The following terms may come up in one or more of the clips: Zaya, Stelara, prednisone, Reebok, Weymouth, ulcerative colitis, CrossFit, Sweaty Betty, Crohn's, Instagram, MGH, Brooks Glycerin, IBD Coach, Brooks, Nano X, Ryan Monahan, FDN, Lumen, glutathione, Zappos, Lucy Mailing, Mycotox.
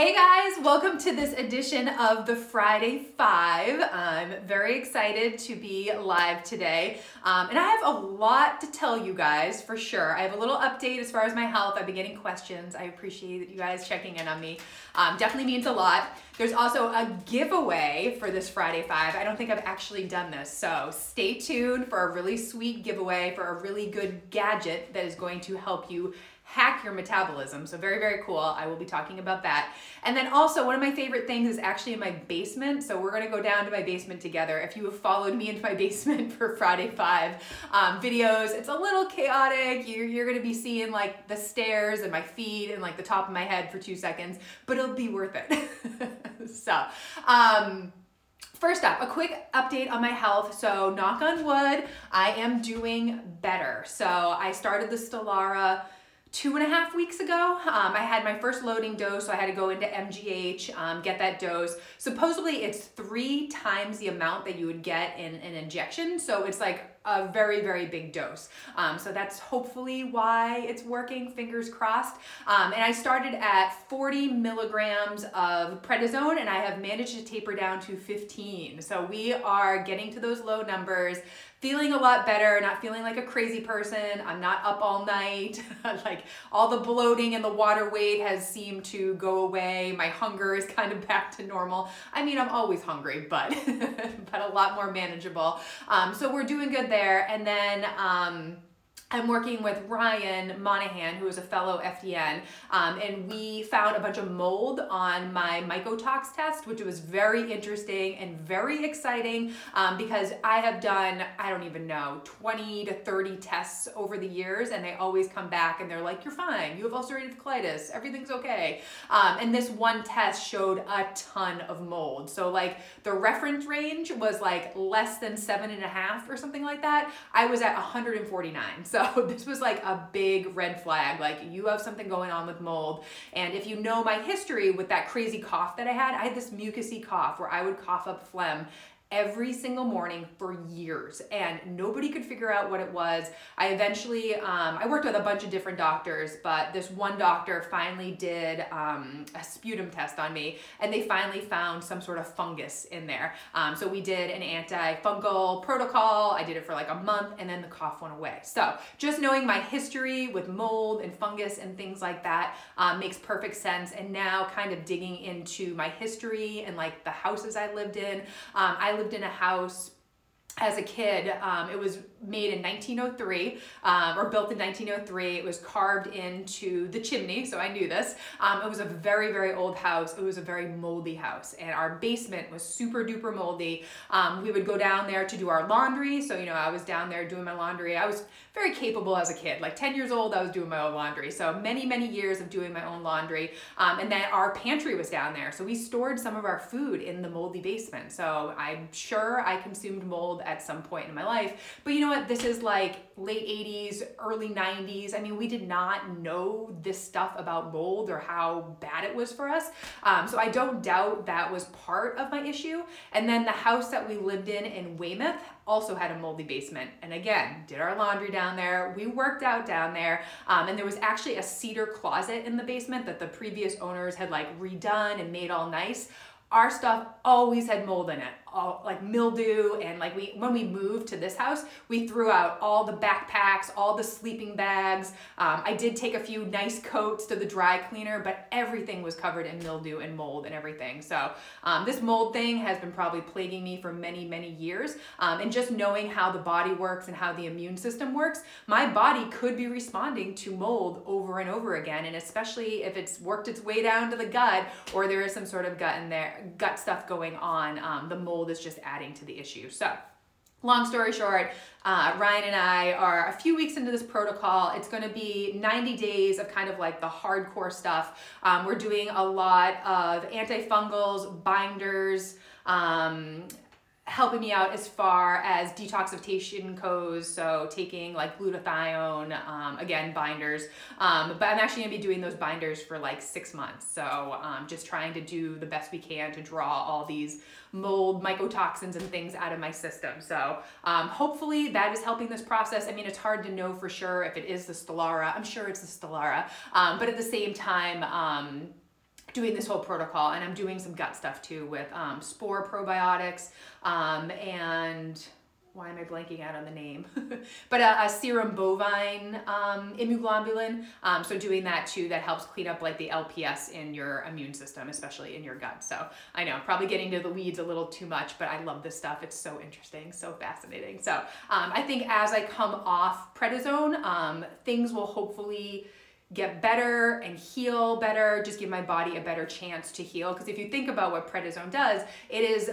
Hey guys, welcome to this edition of the Friday Five. I'm very excited to be live today. And I have a lot to tell you guys for sure. I have a little update as far as my health. I've been getting questions. I appreciate you guys checking in on me. Definitely means a lot. There's also a giveaway for this Friday Five. I don't think I've actually done this, so stay tuned for a really sweet giveaway for a really good gadget that is going to help you hack your metabolism. So very, very cool. I will be talking about that. And then also one of my favorite things is actually in my basement. So we're going to go down to my basement together. If you have followed me into my basement for Friday Five videos, it's a little chaotic. You're going to be seeing like the stairs and my feet and like the top of my head for 2 seconds, but it'll be worth it. So, first up, a quick update on my health. So knock on wood, I am doing better. So I started the Stelara 2.5 weeks ago. I had my first loading dose, so I had to go into MGH, get that dose. Supposedly it's 3 times the amount that you would get in an injection. So it's like a very, very big dose. So that's hopefully why it's working, fingers crossed. And I started at 40 milligrams of prednisone and I have managed to taper down to 15. So we are getting to those low numbers, feeling a lot better, not feeling like a crazy person. I'm not up all night. Like all the bloating and the water weight has seemed to go away. My hunger is kind of back to normal. I mean, I'm always hungry, but, but a lot more manageable. So we're doing good there. And then, I'm working with Ryan Monahan, who is a fellow FDN, and we found a bunch of mold on my Mycotox test, which was very interesting and very exciting because I have done, I don't even know, 20 to 30 tests over the years, and they always come back and they're like, you're fine, you have ulcerative colitis, everything's okay. And this one test showed a ton of mold. So like the reference range was like less than 7.5 or something like that. I was at 149. So this was like a big red flag, like you have something going on with mold. And if you know my history with that crazy cough that I had this mucousy cough where I would cough up phlegm every single morning for years and nobody could figure out what it was. I eventually, I worked with a bunch of different doctors, but this one doctor finally did a sputum test on me and they finally found some sort of fungus in there. So we did an antifungal protocol. I did it for like a month and then the cough went away. So just knowing my history with mold and fungus and things like that makes perfect sense. And now kind of digging into my history and like the houses I lived in. I lived in a house as a kid. It was made in 1903 or built in 1903. It was carved into the chimney, so I knew this. It was a very, very old house. It was a very moldy house and our basement was super duper moldy. We would go down there to do our laundry. So, you know, I was down there doing my laundry. I was very capable as a kid, like 10 years old, I was doing my own laundry. So many, many years of doing my own laundry. And then our pantry was down there. So we stored some of our food in the moldy basement. So I'm sure I consumed mold at some point in my life, but you know what? This is like late 80s, early 90s. I mean, we did not know this stuff about mold or how bad it was for us. So I don't doubt that was part of my issue. And then the house that we lived in Weymouth also had a moldy basement. And again, did our laundry down there. We worked out down there. And there was actually a cedar closet in the basement that the previous owners had like redone and made all nice. Our stuff always had mold in it, all like mildew. And like when we moved to this house, we threw out all the backpacks, all the sleeping bags. I did take a few nice coats to the dry cleaner, but everything was covered in mildew and mold and everything. So this mold thing has been probably plaguing me for many, many years. And just knowing how the body works and how the immune system works, my body could be responding to mold over and over again. And especially if it's worked its way down to the gut or there is some sort of gut stuff going on, the mold is just adding to the issue. So long story short, Ryan and I are a few weeks into this protocol. It's going to be 90 days of kind of like the hardcore stuff. We're doing a lot of antifungals, binders, helping me out as far as detoxification goes. So taking like glutathione, again, binders. But I'm actually gonna be doing those binders for like 6 months. So just trying to do the best we can to draw all these mold, mycotoxins and things out of my system. So hopefully that is helping this process. I mean, it's hard to know for sure if it is the Stelara. I'm sure it's the Stelara. But at the same time, doing this whole protocol, and I'm doing some gut stuff too with spore probiotics and why am I blanking out on the name? But a serum bovine immunoglobulin. So doing that too, that helps clean up like the LPS in your immune system, especially in your gut. So I know, probably getting to the weeds a little too much, but I love this stuff. It's so interesting, so fascinating. So I think as I come off prednisone, things will hopefully get better and heal better, just give my body a better chance to heal. Because if you think about what prednisone does, it is,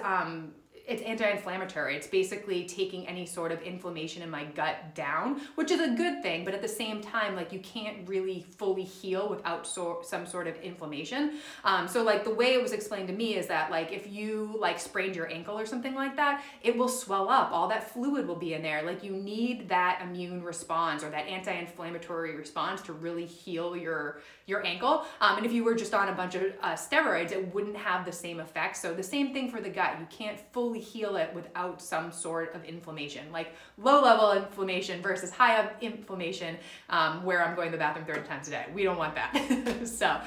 it's anti-inflammatory. It's basically taking any sort of inflammation in my gut down, which is a good thing, but at the same time, like, you can't really fully heal without some sort of inflammation. So like the way it was explained to me is that like if you like sprained your ankle or something like that, it will swell up. All that fluid will be in there. Like, you need that immune response or that anti-inflammatory response to really heal your ankle. And if you were just on a bunch of steroids, it wouldn't have the same effect. So the same thing for the gut. You can't fully heal it without some sort of inflammation, like low level inflammation versus high up inflammation, where I'm going to the bathroom 30 times a day. We don't want that. So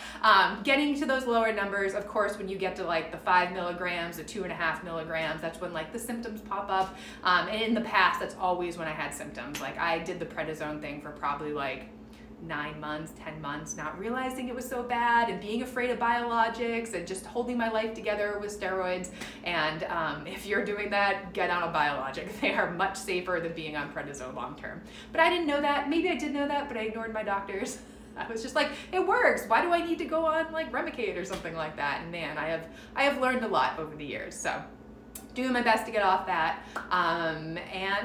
getting to those lower numbers, of course, when you get to like the 5 milligrams, the 2.5 milligrams, that's when like the symptoms pop up. And in the past, that's always when I had symptoms. Like, I did the prednisone thing for probably like 9 months, 10 months, not realizing it was so bad and being afraid of biologics and just holding my life together with steroids. And if you're doing that, get on a biologic. They are much safer than being on prednisone long-term. But I didn't know that. Maybe I did know that, but I ignored my doctors. I was just like, it works. Why do I need to go on like Remicade or something like that? And man, I have learned a lot over the years. So doing my best to get off that. And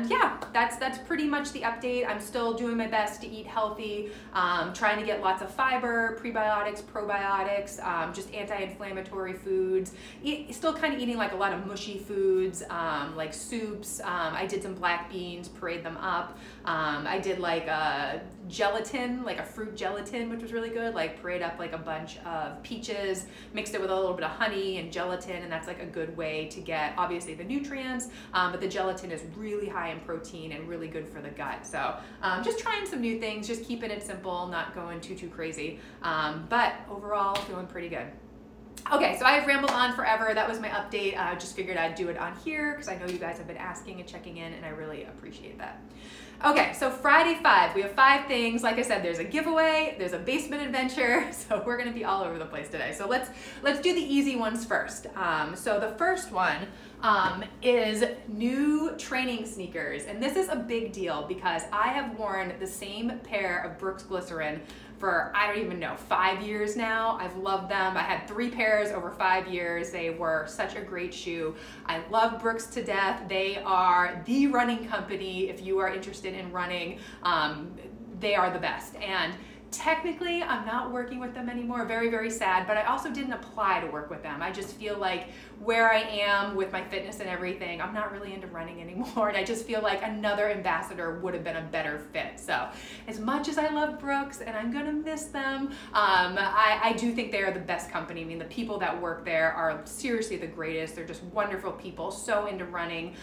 yeah, that's pretty much the update. I'm still doing my best to eat healthy, trying to get lots of fiber, prebiotics, probiotics, just anti-inflammatory foods. Still kind of eating like a lot of mushy foods, like soups. I did some black beans, parade them up. I did like a gelatin, like a fruit gelatin, which was really good. Like, parade up like a bunch of peaches, mixed it with a little bit of honey and gelatin, and that's like a good way to get, obviously, the nutrients, but the gelatin is really high in protein and really good for the gut. So just trying some new things, just keeping it simple, not going too crazy, but overall feeling pretty good. Okay, so I have rambled on forever. That was my update. I just figured I'd do it on here because I know you guys have been asking and checking in, and I really appreciate that. Okay, so Friday 5, we have 5 things. Like I said, there's a giveaway, there's a basement adventure, so we're gonna be all over the place today. So let's do the easy ones first. So the first one is new training sneakers, and this is a big deal because I have worn the same pair of Brooks Glycerin for, I don't even know, 5 years now. I've loved them. I had 3 pairs over 5 years. They were such a great shoe. I love Brooks to death. They are the running company. If you are interested in running, they are the best. And technically, I'm not working with them anymore. Very, very sad, but I also didn't apply to work with them. I just feel like where I am with my fitness and everything, I'm not really into running anymore, and I just feel like another ambassador would have been a better fit. So as much as I love Brooks, and I'm gonna miss them, I do think they are the best company. I mean, the people that work there are seriously the greatest. They're just wonderful people, so into running.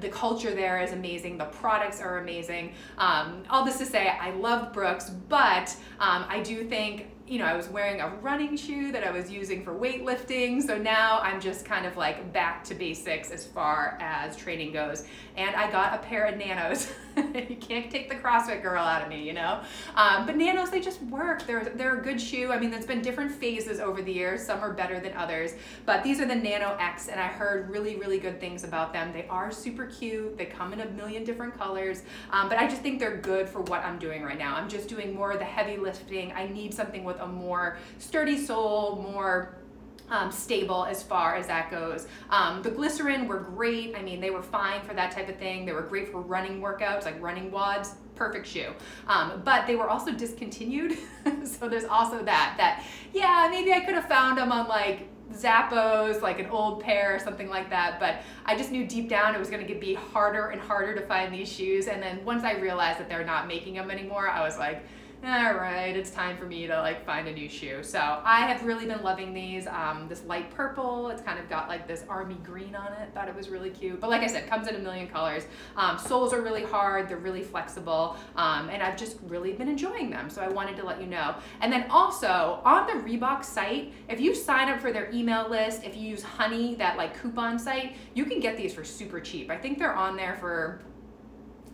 The culture there is amazing. The products are amazing. All this to say, I love Brooks, but I do think, you know, I was wearing a running shoe that I was using for weightlifting, so now I'm just kind of like back to basics as far as training goes. And I got a pair of Nanos. You can't take the CrossFit girl out of me, you know? But Nanos, they just work. They're a good shoe. I mean, there's been different phases over the years. Some are better than others, but these are the Nano X, and I heard really, really good things about them. They are super cute. They come in a million different colors, but I just think they're good for what I'm doing right now. I'm just doing more of the heavy lifting. I need something with a more sturdy sole, more stable as far as that goes. The Glycerin were great. I mean, they were fine for that type of thing. They were great for running workouts, like running wads. Perfect shoe. But they were also discontinued. So there's also that, yeah, maybe I could have found them on like Zappos, like an old pair or something like that, but I just knew deep down it was going to be harder and harder to find these shoes. And then once I realized that they're not making them anymore, I was like, all right, it's time for me to like find a new shoe. So I have really been loving these. This light purple, it's kind of got like this army green on it. Thought it was really cute. But like I said, comes in a million colors. Soles are really hard. They're really flexible. And I've just really been enjoying them. So I wanted to let you know. And then also on the Reebok site, if you sign up for their email list, if you use Honey, that like coupon site, you can get these for super cheap. I think they're on there for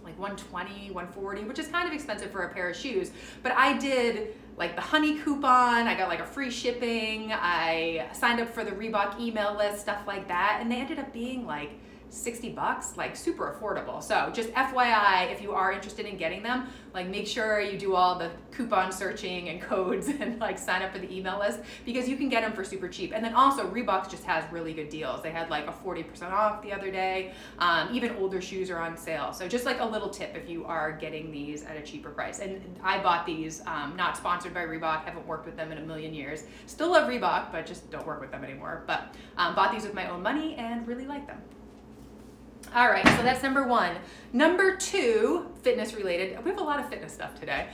like 120, 140, which is kind of expensive for a pair of shoes. But I did like the Honey coupon, I got like a free shipping, I signed up for the Reebok email list, stuff like that, and they ended up being like $60, like super affordable. So just FYI, if you are interested in getting them, like make sure you do all the coupon searching and codes and like sign up for the email list, because you can get them for super cheap. And then also Reebok just has really good deals. They had like a 40% off the other day. Even older shoes are on sale. So just like a little tip if you are getting these at a cheaper price. And I bought these, not sponsored by Reebok, haven't worked with them in a million years. Still love Reebok, but just don't work with them anymore. But bought these with my own money and really like them. All right, so that's number one. Number two, fitness related, we have a lot of fitness stuff today,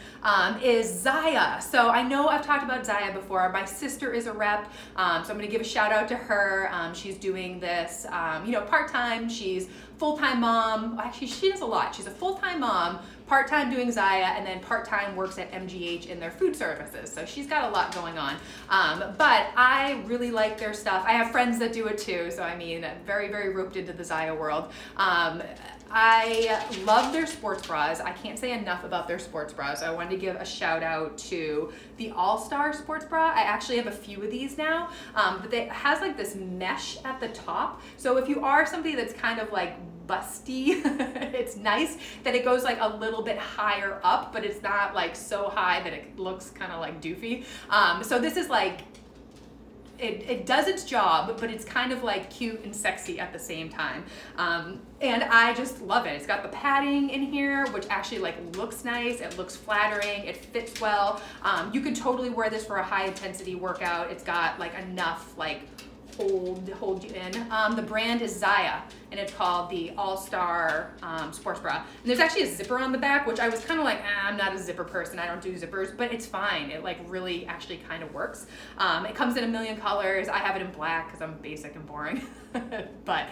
is Zaya. So I know I've talked about Zaya before. My sister is a rep, so I'm gonna give a shout out to her. She's doing this, you know, part-time. She's full-time mom. Actually, she does a lot. She's a full-time mom, part-time doing Zaya, and then part-time works at MGH in their food services. So she's got a lot going on. But I really like their stuff. I have friends that do it too. So I mean, very, very roped into the Zaya world. I love their sports bras. I can't say enough about their sports bras. So I wanted to give a shout out to the All-Star sports bra. I actually have a few of these now, but it has like this mesh at the top. So if you are somebody that's kind of like busty, it's nice that it goes like a little bit higher up, but it's not like so high that it looks kind of like doofy. So this is like, it does its job, but it's kind of like cute and sexy at the same time. And I just love it. It's got the padding in here, which actually like looks nice. It looks flattering. It fits well. You could totally wear this for a high intensity workout. It's got like enough like hold you in. The brand is Zaya, and it's called the All-Star sports bra. And there's actually a zipper on the back, which I was kind of like, I'm not a zipper person, I don't do zippers, but it's fine. It like really actually kind of works. It comes in a million colors. I have it in black because I'm basic and boring. But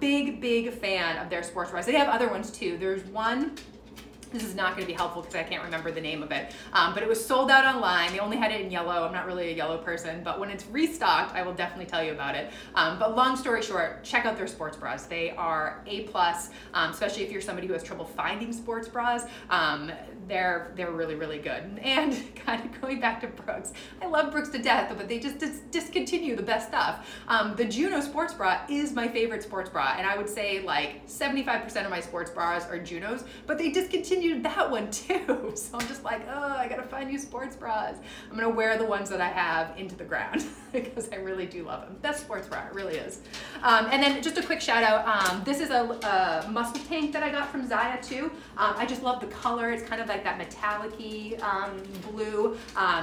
big fan of their sports bras. They have other ones too. There's one, this is not going to be helpful because I can't remember the name of it, but it was sold out online. They only had it in yellow. I'm not really a yellow person, but when it's restocked, I will definitely tell you about it. But long story short, check out their sports bras. They are A+, especially if you're somebody who has trouble finding sports bras. They're really, really good. And kind of going back to Brooks, I love Brooks to death, but they just discontinue the best stuff. The Juno sports bra is my favorite sports bra, and I would say like 75% of my sports bras are Junos, but they discontinued that one too. So I'm just like, oh, I gotta find new sports bras. I'm gonna wear the ones that I have into the ground because I really do love them. Best sports bra, it really is. And then just a quick shout out, this is a muscle tank that I got from Zaya too. I just love the color. It's kind of like that metallic-y blue.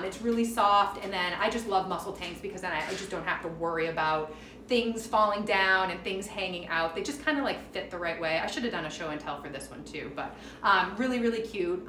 It's really soft, and then I just love muscle tanks because then I just don't have to worry about things falling down and things hanging out. They just kind of like fit the right way. I should have done a show and tell for this one too, but really, really cute.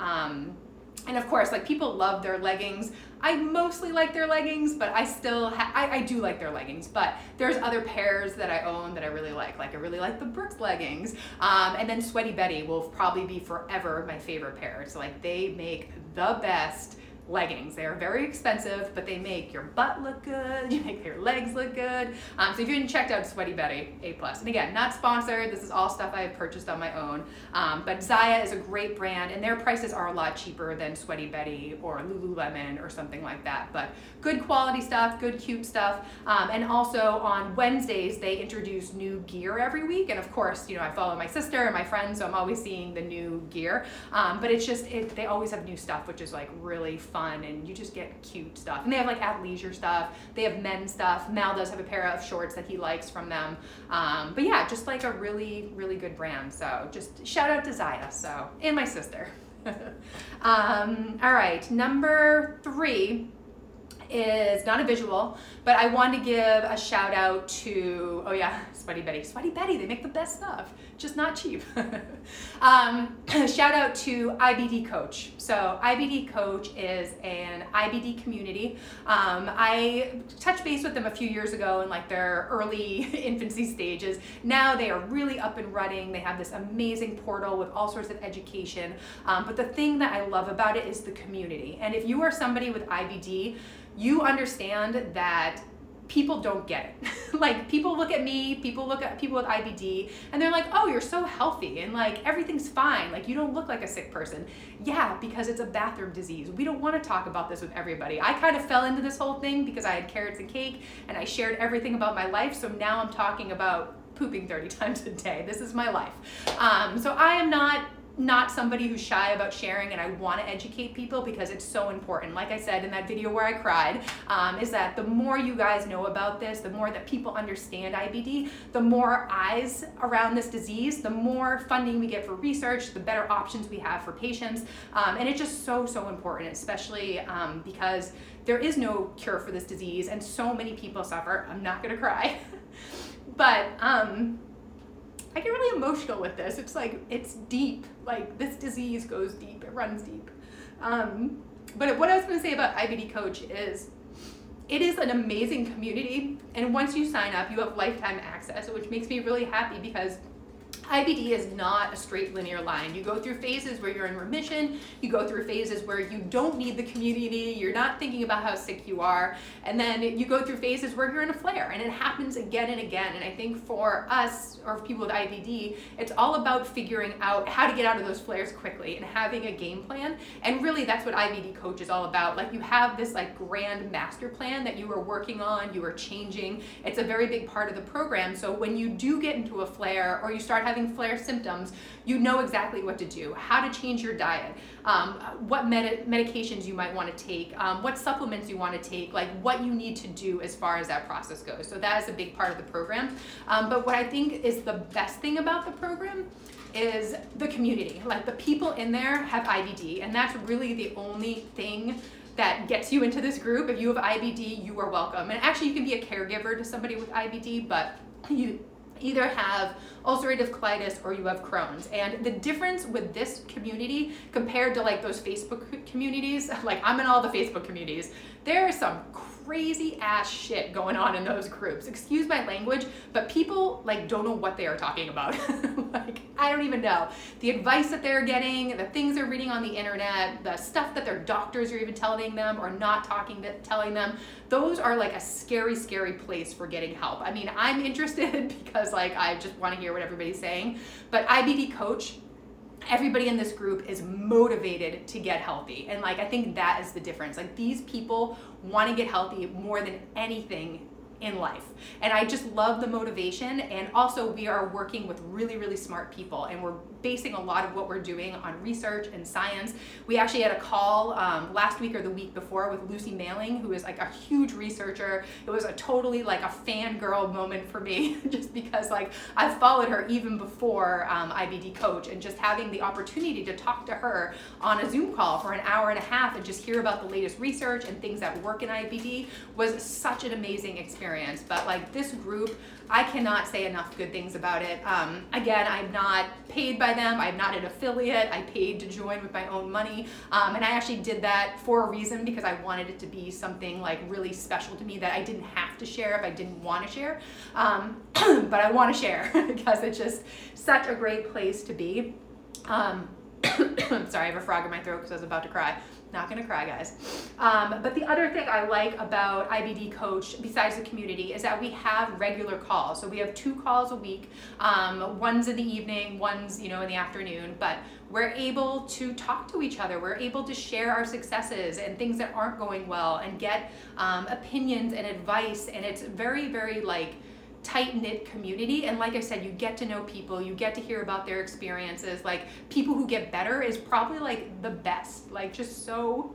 And of course, like people love their leggings. I mostly like their leggings, but I still, I do like their leggings, but there's other pairs that I own that I really like. Like I really like the Brooks leggings. And then Sweaty Betty will probably be forever my favorite pair. So like they make the best leggings. They are very expensive, but they make your butt look good. You make your legs look good. So if you haven't checked out Sweaty Betty, A+. And again, not sponsored. This is all stuff I have purchased on my own. But Zaya is a great brand, and their prices are a lot cheaper than Sweaty Betty or Lululemon or something like that. But good quality stuff, good cute stuff. And also on Wednesdays, they introduce new gear every week. And of course, you know, I follow my sister and my friends, so I'm always seeing the new gear. But it's just, they always have new stuff, which is like really fun. And you just get cute stuff. And they have like athleisure stuff. They have men's stuff. Mal does have a pair of shorts that he likes from them. But yeah, just like a really, really good brand. So just shout out to Zaya, so, and my sister. All right, number three is not a visual, but I wanted to give a shout out to, oh yeah, Sweaty Betty. Sweaty Betty, they make the best stuff, just not cheap. Shout out to IBD Coach. So IBD Coach is an IBD community. I touched base with them a few years ago in like their early infancy stages. Now they are really up and running. They have this amazing portal with all sorts of education. But the thing that I love about it is the community. And if you are somebody with IBD, you understand that people don't get it. Like, people look at me, people look at people with IBD, and they're like, oh, you're so healthy, and like, everything's fine, like, you don't look like a sick person. Yeah, because it's a bathroom disease. We don't want to talk about this with everybody. I kind of fell into this whole thing because I had carrots and cake, and I shared everything about my life, so now I'm talking about pooping 30 times a day. This is my life. So I am not somebody who's shy about sharing, and I want to educate people because it's so important. Like I said in that video where I cried, is that the more you guys know about this, the more that people understand IBD, the more eyes around this disease, the more funding we get for research, the better options we have for patients. And it's just so important, especially because there is no cure for this disease and so many people suffer. I'm not gonna cry. But I get really emotional with this. It's like, it's deep. Like, this disease goes deep, it runs deep. But what I was gonna say about IBD Coach is, it is an amazing community. And once you sign up, you have lifetime access, which makes me really happy because IBD is not a straight linear line. You go through phases where you're in remission, you go through phases where you don't need the community, you're not thinking about how sick you are, and then you go through phases where you're in a flare, and it happens again and again. And I think for us, or for people with IBD, it's all about figuring out how to get out of those flares quickly and having a game plan. And really, that's what IBD Coach is all about. Like, you have this like grand master plan that you are working on, you are changing. It's a very big part of the program. So when you do get into a flare or you start having flare symptoms, you know exactly what to do, how to change your diet, what medications you might want to take, what supplements you want to take, like what you need to do as far as that process goes. So that is a big part of the program. But what I think is the best thing about the program is the community. Like, the people in there have IBD, and that's really the only thing that gets you into this group. If you have IBD, you are welcome. And actually, you can be a caregiver to somebody with IBD, but you either have ulcerative colitis or you have Crohn's. And the difference with this community compared to like those Facebook communities, like I'm in all the Facebook communities, there is some crazy ass shit going on in those groups. Excuse my language, but people like don't know what they are talking about. Like, I don't even know. The advice that they're getting, the things they're reading on the internet, the stuff that their doctors are even telling them or not telling them, those are like a scary, scary place for getting help. I mean, I'm interested because like I just want to hear what everybody's saying, but IBD Coach, everybody in this group is motivated to get healthy. And like, I think that is the difference. Like, these people want to get healthy more than anything in life. And I just love the motivation. And also, we are working with really, really smart people, and we're basing a lot of what we're doing on research and science. We actually had a call last week or the week before with Lucy Mailing, who is like a huge researcher. It was a totally like a fangirl moment for me, just because like I've followed her even before IBD Coach, and just having the opportunity to talk to her on a Zoom call for an hour and a half and just hear about the latest research and things that work in IBD was such an amazing experience. But like, this group, I cannot say enough good things about it. Again, I'm not paid by them. I'm not an affiliate. I paid to join with my own money. And I actually did that for a reason, because I wanted it to be something like really special to me that I didn't have to share if I didn't want to share. But I want to share because it's just such a great place to be. I'm sorry, I have a frog in my throat because I was about to cry. Not gonna cry, guys. But the other thing I like about IBD Coach, besides the community, is that we have regular calls. So we have 2 calls a week. One's in the evening, one's, you know, in the afternoon. But we're able to talk to each other. We're able to share our successes and things that aren't going well, and get opinions and advice. And it's very, very like tight-knit community. And like I said, you get to know people, you get to hear about their experiences. Like, people who get better is probably like the best. Like, just so,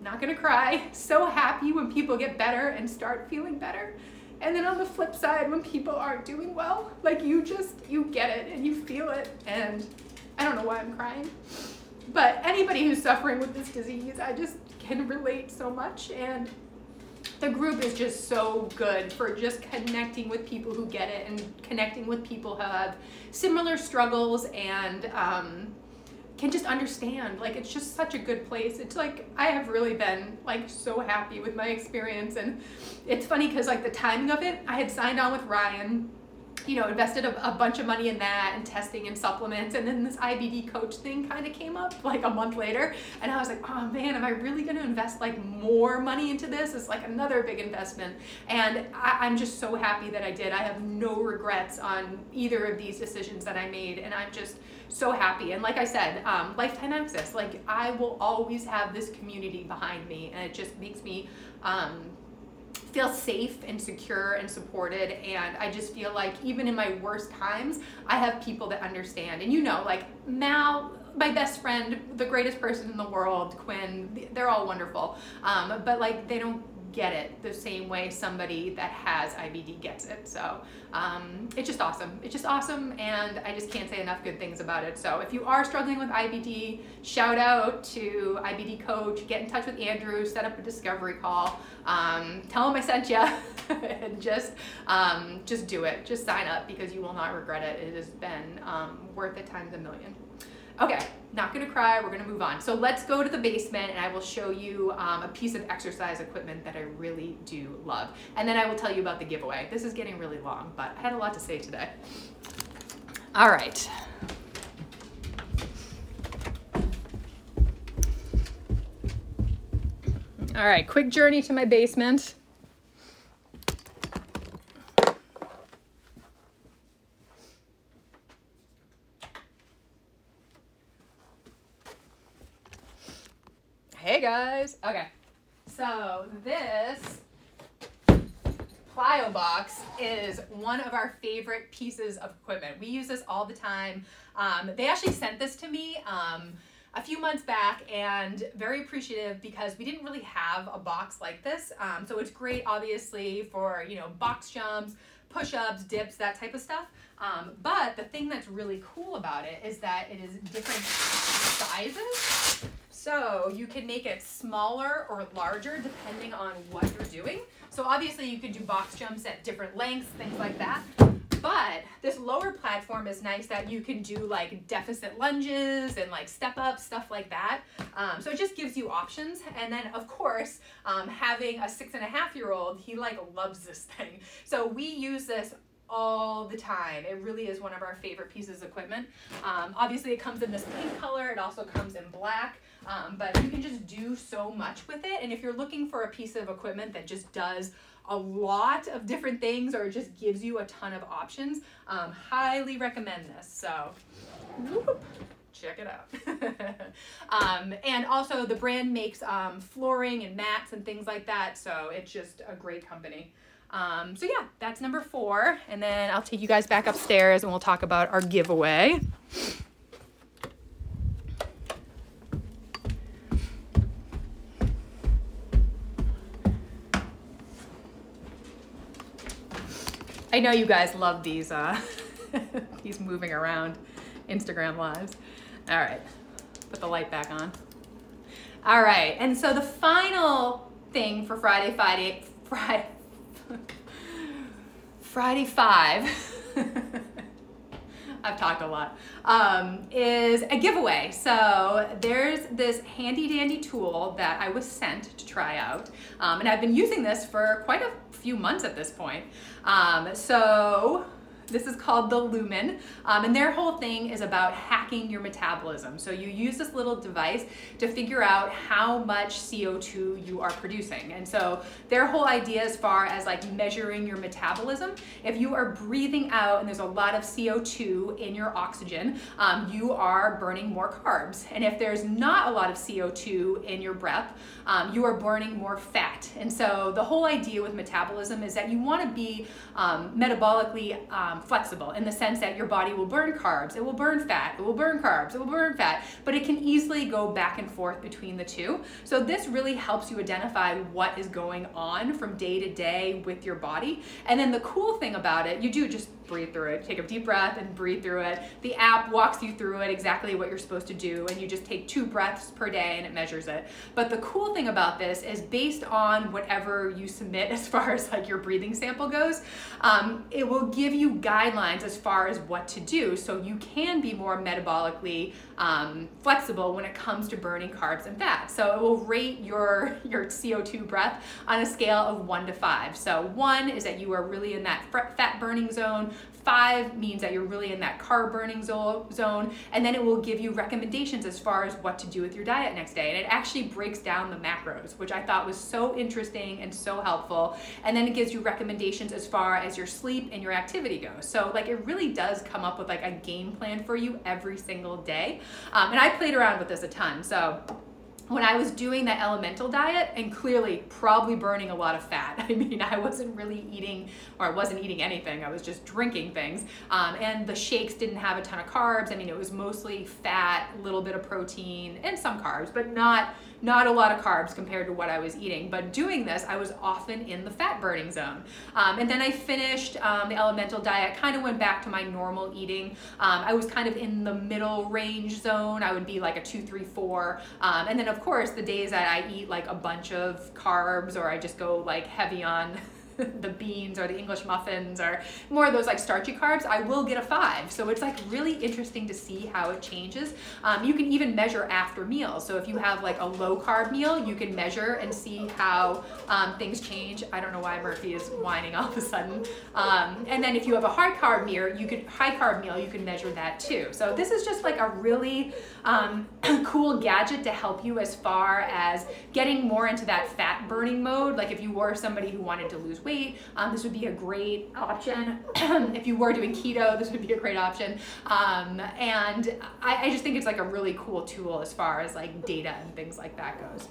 not gonna cry, so happy when people get better and start feeling better. And then on the flip side, when people aren't doing well, like, you get it and you feel it. And I don't know why I'm crying, but anybody who's suffering with this disease, I just can relate so much. And the group is just so good for just connecting with people who get it and connecting with people who have similar struggles and can just understand. Like, it's just such a good place. It's like, I have really been like so happy with my experience. And it's funny because like the timing of it, I had signed on with Ryan, you know, invested a bunch of money in that and testing and supplements, and then this IBD coach thing kind of came up like a month later, and I was like, oh man, am I really going to invest like more money into this? It's like another big investment, and I'm just so happy that I did. I have no regrets on either of these decisions that I made, and I'm just so happy. And like I said, lifetime access, like I will always have this community behind me, and it just makes me feel safe and secure and supported. And I just feel like even in my worst times, I have people that understand. And you know, like Mal, my best friend, the greatest person in the world, Quinn, they're all wonderful, but like they don't get it the same way somebody that has IBD gets it. So it's just awesome. It's just awesome, and I just can't say enough good things about it. So if you are struggling with IBD, shout out to IBD Coach, get in touch with Andrew, set up a discovery call, tell him I sent you, and just do it. Just sign up, because you will not regret it. It has been worth it times a million. Okay, not gonna cry, we're gonna move on. So let's go to the basement, and I will show you a piece of exercise equipment that I really do love. And then I will tell you about the giveaway. This is getting really long, but I had a lot to say today. All right. All right, quick journey to my basement. Hey guys. Okay, so this plyo box is one of our favorite pieces of equipment. We use this all the time. They actually sent this to me a few months back, and very appreciative because we didn't really have a box like this. So it's great, obviously, for, you know, box jumps, push-ups, dips, that type of stuff. But the thing that's really cool about it is that it is different sizes. So you can make it smaller or larger depending on what you're doing. So obviously you can do box jumps at different lengths, things like that. But this lower platform is nice that you can do like deficit lunges and like step ups, stuff like that. So it just gives you options. And then of course, having a 6.5-year-old, he like loves this thing. So we use this all the time. It really is one of our favorite pieces of equipment. Obviously it comes in this pink color. It also comes in black. But you can just do so much with it. And if you're looking for a piece of equipment that just does a lot of different things or just gives you a ton of options, highly recommend this. So whoop, check it out. And also the brand makes flooring and mats and things like that. So it's just a great company. So yeah, that's number 4. And then I'll take you guys back upstairs and we'll talk about our giveaway. I know you guys love these these moving around Instagram lives. All right, put the light back on. All right, and so the final thing for Friday 5. I've talked a lot, is a giveaway. So there's this handy dandy tool that I was sent to try out. And I've been using this for quite a few months at this point. So this is called the Lumen, and their whole thing is about hacking your metabolism. So you use this little device to figure out how much CO2 you are producing. And so their whole idea as far as like measuring your metabolism, if you are breathing out and there's a lot of CO2 in your oxygen, you are burning more carbs. And if there's not a lot of CO2 in your breath, you are burning more fat. And so the whole idea with metabolism is that you want to be metabolically flexible in the sense that your body will burn carbs, it will burn fat, it will burn carbs, it will burn fat, but it can easily go back and forth between the two. So this really helps you identify what is going on from day to day with your body. And then the cool thing about it, you do just breathe through it, take a deep breath and breathe through it. The app walks you through it, exactly what you're supposed to do, and you just take 2 breaths per day and it measures it. But the cool thing about this is, based on whatever you submit as far as like your breathing sample goes, it will give you guidelines as far as what to do, so you can be more metabolically flexible when it comes to burning carbs and fat. So it will rate your CO2 breath on a scale of 1 to 5. So 1 is that you are really in that fat burning zone, 5 means that you're really in that carb burning zone, and then it will give you recommendations as far as what to do with your diet next day. And it actually breaks down the macros, which I thought was so interesting and so helpful. And then it gives you recommendations as far as your sleep and your activity goes. So like it really does come up with like a game plan for you every single day. And I played around with this a ton. So when I was doing the elemental diet and clearly probably burning a lot of fat, I mean, I wasn't eating anything, I was just drinking things. And the shakes didn't have a ton of carbs. I mean, it was mostly fat, a little bit of protein and some carbs, but not a lot of carbs compared to what I was eating. But doing this, I was often in the fat burning zone. And then I finished the elemental diet, kind of went back to my normal eating. I was kind of in the middle range zone. I would be like a 2, 3, 4. And then of course, the days that I eat like a bunch of carbs, or I just go like heavy on the beans or the English muffins or more of those like starchy carbs, I will get a 5. So it's like really interesting to see how it changes. You can even measure after meals. So if you have like a low carb meal, you can measure and see how things change. I don't know why Murphy is whining all of a sudden. And then if you have a high carb meal, you can measure that too. So this is just like a really cool gadget to help you as far as getting more into that fat burning mode. Like if you were somebody who wanted to lose weight, this would be a great option. If you were doing keto, this would be a great option. And I just think it's like a really cool tool as far as like data and things like that goes.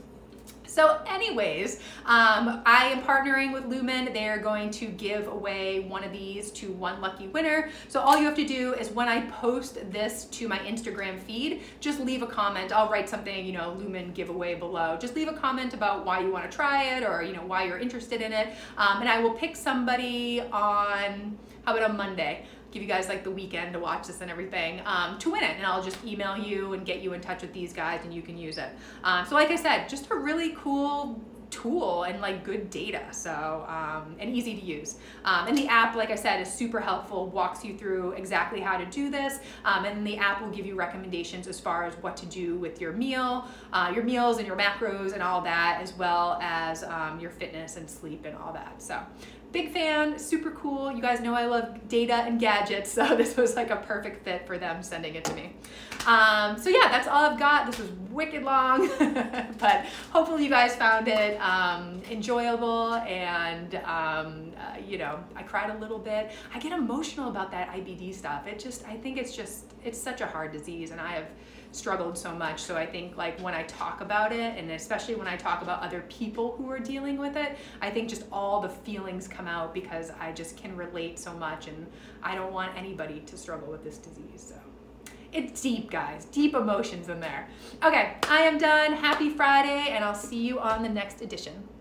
So anyways, I am partnering with Lumen. They're going to give away one of these to one lucky winner. So all you have to do is, when I post this to my Instagram feed, just leave a comment. I'll write something, Lumen giveaway below. Just leave a comment about why you want to try it, or why you're interested in it. And I will pick somebody on Monday. Give you guys like the weekend to watch this and everything to win it, and I'll just email you and get you in touch with these guys and you can use it. So like I said, just a really cool tool and like good data, so and easy to use, and the app, like I said, is super helpful, walks you through exactly how to do this, and the app will give you recommendations as far as what to do with your meals and your macros and all that, as well as your fitness and sleep and all that. So big fan, super cool. You guys know I love data and gadgets, so this was like a perfect fit for them sending it to me. So yeah, that's all I've got. This was wicked long, but hopefully you guys found it enjoyable, and I cried a little bit. I get emotional about that IBD stuff. I think it's such a hard disease, and I have struggled so much. So I think like when I talk about it, and especially when I talk about other people who are dealing with it, I think just all the feelings come out because I just can relate so much, and I don't want anybody to struggle with this disease. So it's deep, guys, deep emotions in there. Okay, I am done. Happy Friday, and I'll see you on the next edition.